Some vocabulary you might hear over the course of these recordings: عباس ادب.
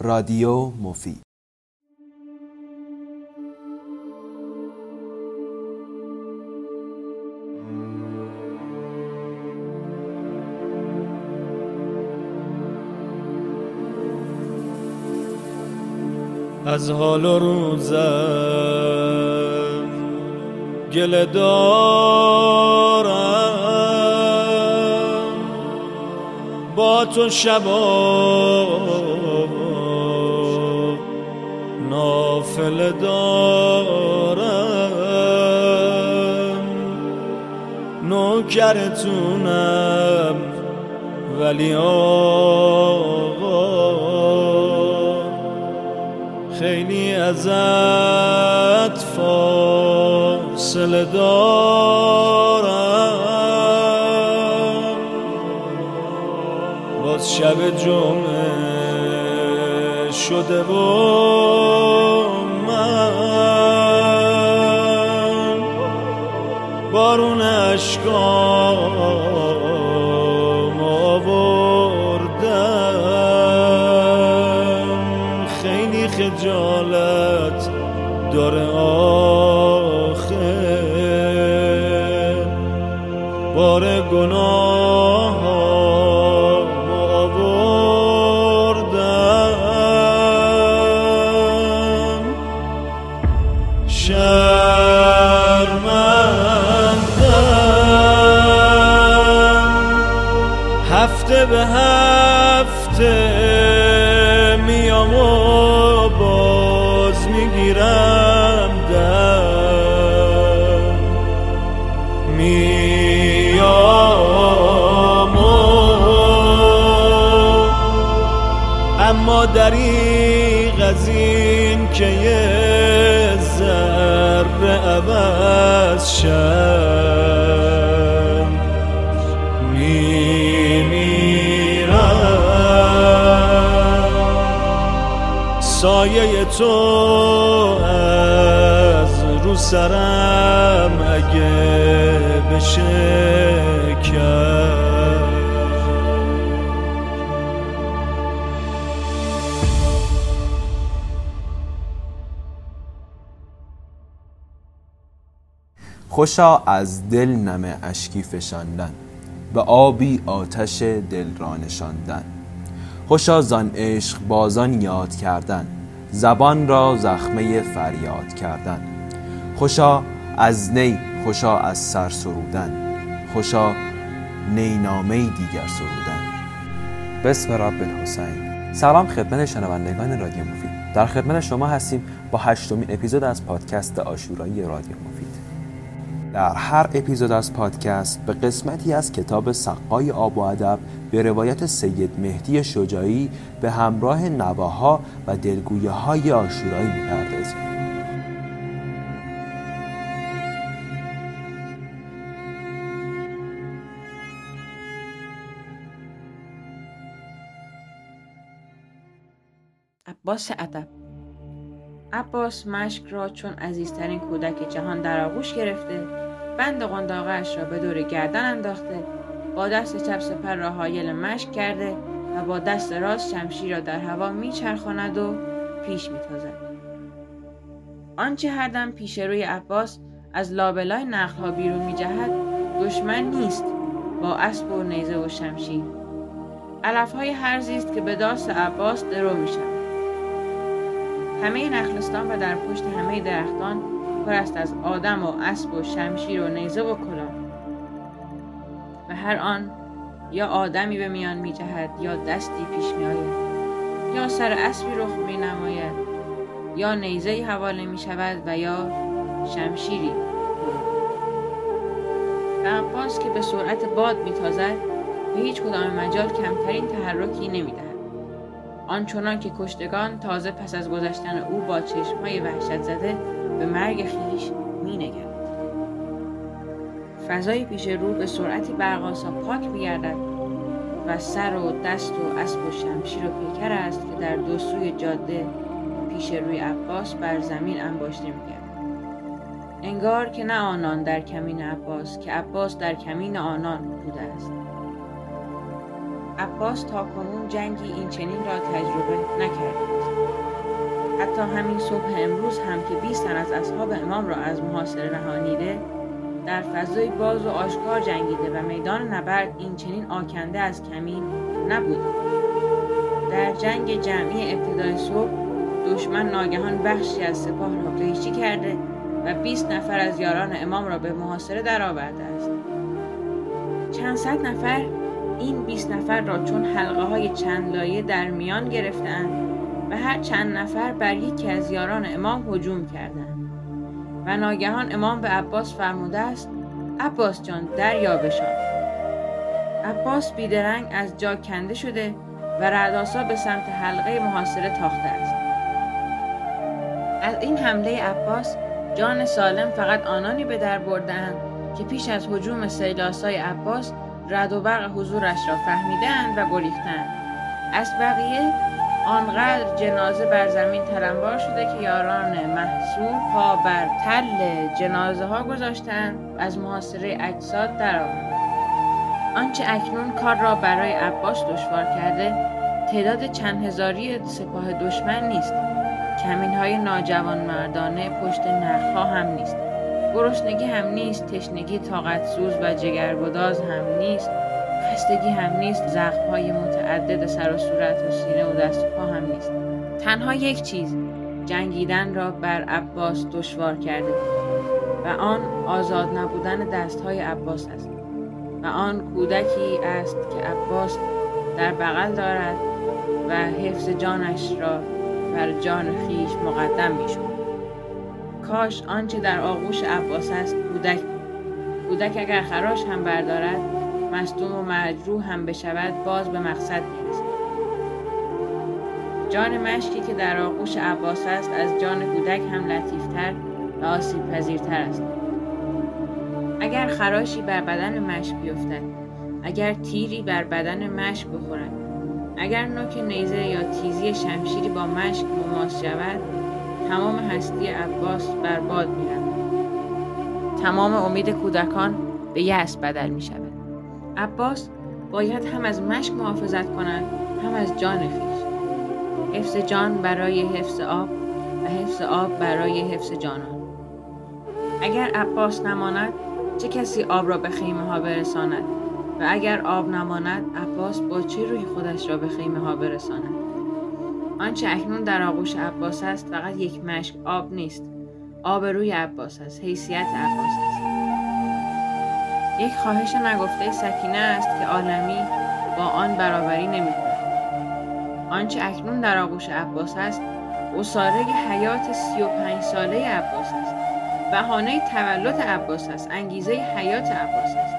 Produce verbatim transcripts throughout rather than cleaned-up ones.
رادیو مفید. از حال و روزم گله دارم، با تو شبا نافله دارم، نوکرتونم ولی آقا خیلی ازت فاصله دارم، باز شب جمعه شده و من بارون اشکام آوردم، خیلی خجالت داره آخه بار گناه آوردم، شرمندم هفته به هفته میام و باز میگیرم دم، میام اما دریغ از این که یه ذره عوض شم سایه تو از رو سرم اگه بشه کرد. خوشا از دل نم اشکی فشاندن، به آبی آتش دل را نشاندن، خوشا زان عشق بازان یاد کردن، زبان را زخمه فریاد کردن، خوشا از نی خوشا از سر سرودن، خوشا نینامه دیگر سرودن. بسم رب الحسین. سلام خدمت شنوندگان رادیو مفید، در خدمت شما هستیم با هشتمین اپیزود از پادکست عاشورایی رادیو مفید. در هر اپیزود از پادکست به قسمتی از کتاب سقای آب و ادب به روایت سید مهدی شجاعی به همراه نواها و دلگویی‌های عاشورایی می‌پردازیم. عباس ادب. عباس مشک را چون عزیزترین کودک جهان در آغوش گرفته، بند قنداقه‌اش را به دور گردن انداخته، با دست چپ سپر را حایل مشک کرده و با دست راست شمشیر را در هوا میچرخاند و پیش میتازد. آنچه هر دم پیش روی عباس از لابلای نخل‌ها بیرون میجهد دشمن نیست، با اسب و نیزه و شمشیر. علفهای هرزی است که به دست عباس درو میشود. همه نخلستان و در پشت همه درختان پر است از آدم و اسب و شمشیر و نیزه و کلاه، و هر آن یا آدمی به میان می جهد، یا دستی پیش می آید، یا سر اسبی رخ می نماید، یا نیزه‌ای حواله می شود و یا شمشیری. و عباس که به سرعت باد می تازد به هیچ کدام مجال کمترین تحرکی نمی دهد، آنچنان که کشتگان تازه پس از گذشتن او با چشم‌های وحشت زده به مرگ خیش می‌نگرند. فضای پیش رو به سرعتی برق‌آسا پاک می‌گردد و سر و دست و اسب و شمشیر و پیکر است که در دو سوی جاده پیش روی عباس بر زمین انباشته می‌گردد. انگار که نه آنان در کمین عباس که عباس در کمین آنان بوده است. عباس تاکنون جنگی این چنین را تجربه نکرد. تا همین صبح امروز هم که بیست تن از اصحاب امام را از محاصره رهانیده، در فضای باز و آشکار جنگیده و میدان نبرد این چنین آکنده از کمین نبود. در جنگ جمعی ابتدای صبح دشمن ناگهان بخشی از سپاه را قیچی کرده و بیست نفر از یاران امام را به محاصره درآورده است. چند صد نفر این بیست نفر را چون حلقه های چند لایه در میان گرفتند و هر چند نفر بر یکی از یاران امام هجوم کردند و ناگهان امام به عباس فرموده است: عباس جان دریابشان. عباس بیدرنگ از جا کنده شده و رعدآسا به سمت حلقه محاصره تاخته است. از این حمله عباس جان سالم فقط آنانی به در بردند که پیش از هجوم سیلاسای عباس رعد و برق حضورش را فهمیدند و گریختند. از بقیه آنقدر جنازه بر زمین تلمبار شده که یاران محصور پا بر تل جنازه ها گذاشتند و از محاصره اجساد درآمد. آنچه اکنون کار را برای عباس دشوار کرده تعداد چند هزاری سپاه دشمن نیست، کمین‌های ناجوانمردانه پشت نخها هم نیست، گرسنگی هم نیست، تشنگی طاقت سوز و جگرگداز هم نیست، خستگی هم نیست، زخم‌های متعدد سر و صورت و سینه و دست و پا هم نیست. تنها یک چیز جنگیدن را بر عباس دشوار کرده و آن آزاد نبودن دست‌های عباس است و آن کودکی است که عباس در بغل دارد و حفظ جانش را بر جان خویش مقدم می‌شود. کاش آنچه در آغوش عباس است کودک بود. کودک اگر خراش هم بردارد، مصدوم و مجروح هم بشود، باز به مقصد می‌رسد. جان مشکی که در آغوش عباس است از جان کودک هم لطیف‌تر و آسیب‌پذیرتر است. اگر خراشی بر بدن مشک بیفتد، اگر تیری بر بدن مشک بخورد، اگر نوک نیزه یا تیزی شمشیری با مشک مماس شود، تمام هستی عباس بر باد می‌رود. تمام امید کودکان به یأس بدل می‌شود. عباس باید هم از مشک محافظت کند، هم از جان خویش. حفظ جان برای حفظ آب و حفظ آب برای حفظ جانان. اگر عباس نماند، چه کسی آب را به خیمه ها برساند و اگر آب نماند عباس با چه روی خودش را به خیمه ها برساند؟ آنچه اکنون در آغوش عباس است فقط یک مشک آب نیست، آب روی عباس است، حیثیت عباس است. یک خواهش نگفته سکینه است که عالمی با آن برابری نمی کند. آنچه اکنون در آغوش عباس است عصاره حیات سی و پنج ساله عباس است، بهانه تولد عباس است، انگیزه حیات عباس است.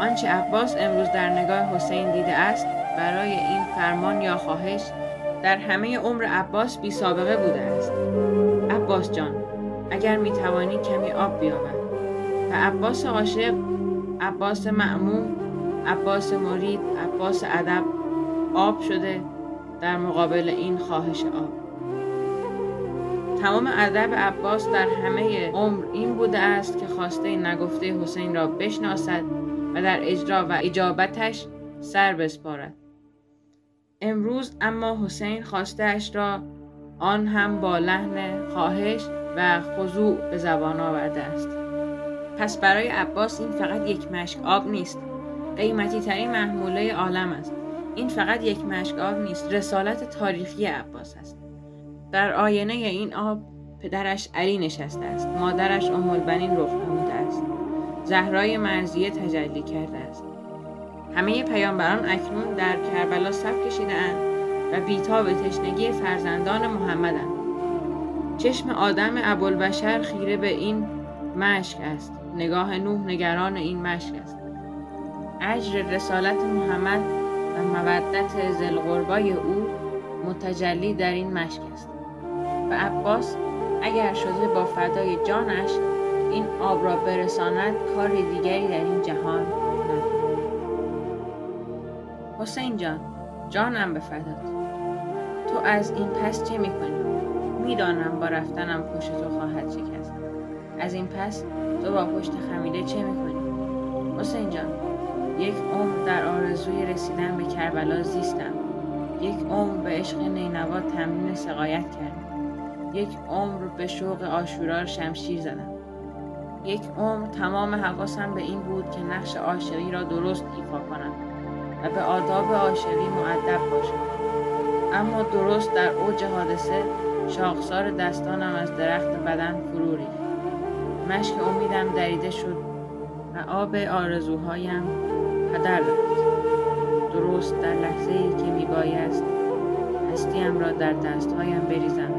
آنچه عباس امروز در نگاه حسین دیده است برای این فرمان یا خواهش در همه عمر عباس بی سابقه بوده است. عباس جان اگر می توانی کمی آب بیاور. و عباس عاشق، عباس مأمون، عباس مرید، عباس ادب آب شده در مقابل این خواهش آب. تمام ادب عباس در همه عمر این بوده است که خواسته نگفته حسین را بشناسد و در اجرا و اجابتش سر بسپارد. امروز اما حسین خواسته اش را آن هم با لحن خواهش و خضوع به زبان آورده است. پس برای عباس این فقط یک مشک آب نیست، قیمتی ترین محموله عالم است. این فقط یک مشک آب نیست، رسالت تاریخی عباس است. در آینه این آب پدرش علی نشسته است، مادرش ام البنین رخ نموده است، زهرای مرضیه تجلی کرده است. همه پیامبران اکنون در کربلا صف کشیده‌اند و بی‌تاب تشنگی فرزندان محمدند. چشم آدم ابوالبشر خیره به این مشک است، نگاه نوح نگران این مشک است. اجر رسالت محمد و مودت ذوالقربای او متجلی در این مشک است. و عباس اگر شده با فدای جانش این آب را برساند، کار دیگری در این جهان ندارد. حسین جان جانم به فدات، تو از این پس چه میکنی؟ میدانم با رفتنم پشت تو خواهد شکست. از این پس تو با پشت خمیده چه میکنی؟ حسین جان یک عمر در آرزوی رسیدن به کربلا زیستم، یک عمر به عشق نینوا تمرین سقایت کردم. یک عمر به شوق عاشورا شمشیر زدم. یک عمر تمام حواسم به این بود که نقش عاشقی را درست ایفا کنم و به آداب عاشقی مؤدب باشم. اما درست در اوج حادثه شاخسار دستانم از درخت بدن فرو ریخت. مشک امیدم دریده شد و آب آرزوهایم هدر رفت. درست در لحظه‌ای که میبایست هستیم را در دستهایم بریزم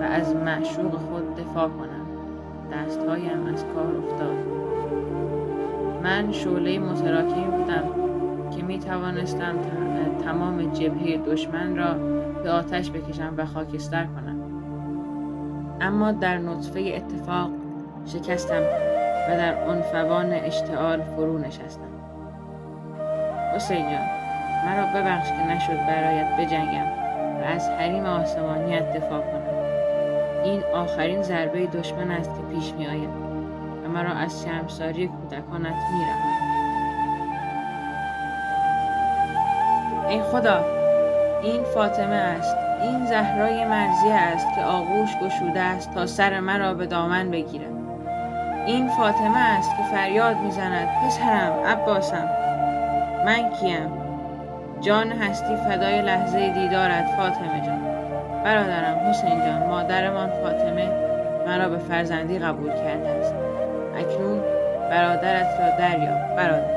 و از معشوق خود دفاع کنم، دستهایم از کار افتاد. من شعله متراکمی بودم که می توانستم تمام جبهه دشمن را به آتش بکشم و خاکستر کنم، اما در نطفه اتفاق شکستم و در عنفوان اشتعال فرو نشستم. حسین جان، مرا ببخش که نشد برایت بجنگم و از حریم آسمانیت دفاع کنم. این آخرین ضربه دشمن است که پیش می آید و مرا از شرمساری کودکانت می رهاند. ای خدا، این فاطمه است، این زهرای مرضیه است که آغوش گشوده است تا سر مرا به دامن بگیرد. این فاطمه است که فریاد می زند پسرم، عباسم. من کیم؟ جان هستی فدای لحظه دیدارت فاطمه جان. برادرم حسین جان، مادرمان فاطمه مرا به فرزندی قبول کرده است. اکنون برادرت را دریاب برادر.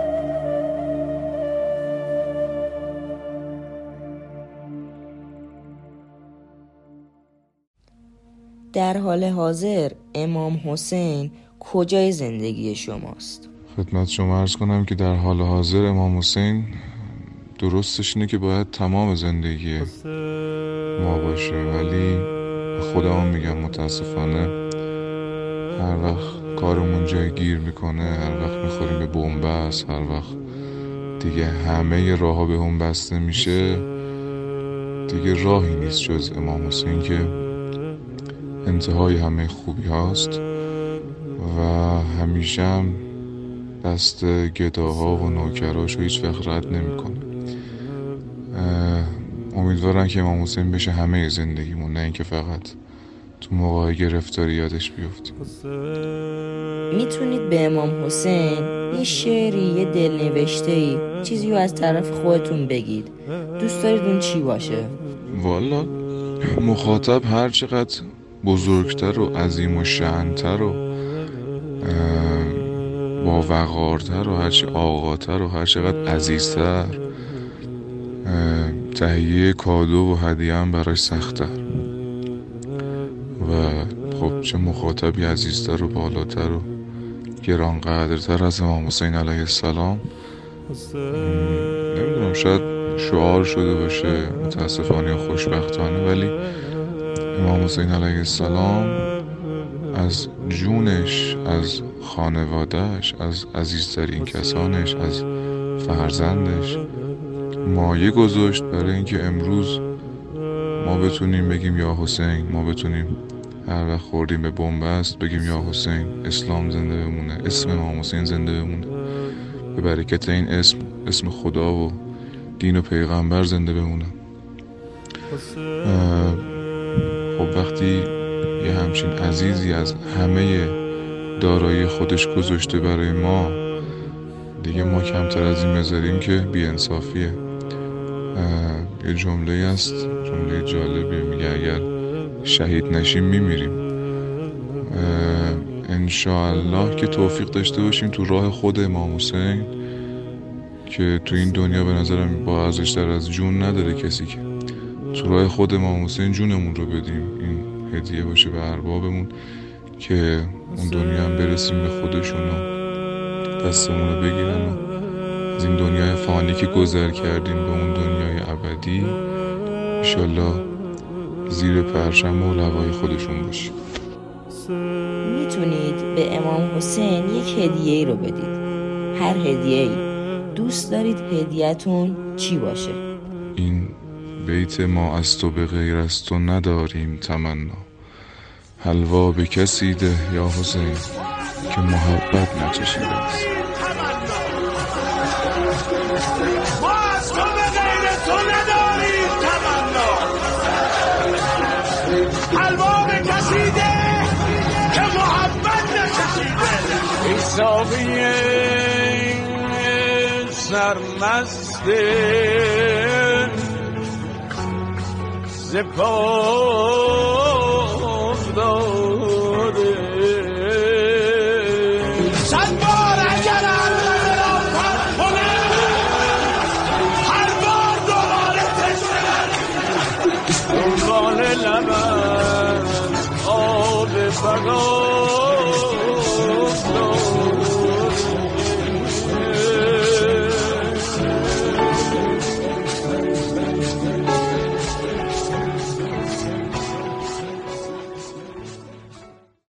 در حال حاضر امام حسین کجای زندگی شماست؟ خدمت شما عرض کنم که در حال حاضر امام حسین درستش اینه که باید تمام زندگی ما باشه، ولی خودمون میگم متاسفانه هر وقت کارمون جای گیر میکنه، هر وقت میخوریم به بن‌بست، هر وقت دیگه همه راه‌ها به هم بسته میشه، دیگه راهی نیست جز امام حسین که انتهای همه خوبی هاست و همیشه هم دست گداها و نوکراشو هیچ وقت رد نمیکنه. امیدوارم که امام حسین بشه همه زندگیمون، نه اینکه فقط تو موقع گرفتاری یادش بیفتیم. میتونید به امام حسین یه شعری، یه دلنوشته‌ای، چیزی رو از طرف خودتون بگید. دوست دارید اون چی باشه؟ والا مخاطب هر چقدر بزرگتر و عظیم و شأن‌تر و با وقارتر و هرچی آقاتر و هرچقدر عزیزتر، تهیه کادو و هدیه هم براش سخت‌تر و خب چه مخاطبی عزیزتر و بالاتر و گرانقدرتر از امام حسین علیه السلام. نمیدونم شاید شعار شده باشه متاسفانه یا خوشبختانه، ولی امام حسین علیه السلام از جونش، از خانوادهش، از عزیزترین کسانش، از فرزندش مایه گذاشت برای اینکه امروز ما بتونیم بگیم یا حسین، ما بتونیم هر وقت خوردیم به بن‌بست بگیم یا حسین، اسلام زنده بمونه، اسم امام حسین زنده بمونه، به برکت این اسم، اسم خدا و دین و پیغمبر زنده بمونه. خب وقتی یه همچین عزیزی از همه دارایی خودش گذاشته برای ما، دیگه ما کمتر از این بذاریم که بی‌انصافیه. یه جمله است، جمله جالبی، میگه اگر شهید نشیم میمیریم. انشاءالله که توفیق داشته باشیم تو راه خود امام حسین که تو این دنیا به نظرم با ارزش‌تر از جون نداره کسی، که تو راه خود امام حسین جونمون رو بدیم، این هدیه باشه به اربابمون که اون دنیا هم برسیم به خودشون و دستمون رو بگیرن و از این دنیای فانی که گذر کردیم به اون دنیای ابدی انشالله زیر پرچم و لوای خودشون باشیم. میتونید به امام حسین یک هدیه رو بدید، هر هدیه ای. دوست دارید هدیه‌تون چی باشه؟ این بیت ما از تو به غیر از تو نداریم تمنا، حلوا به کسی ده یا حسین که محبت نچشیده است. ما از تو به غیر تو نداریم تمنا، حلوا ساقی سرمست ز پا افتاد.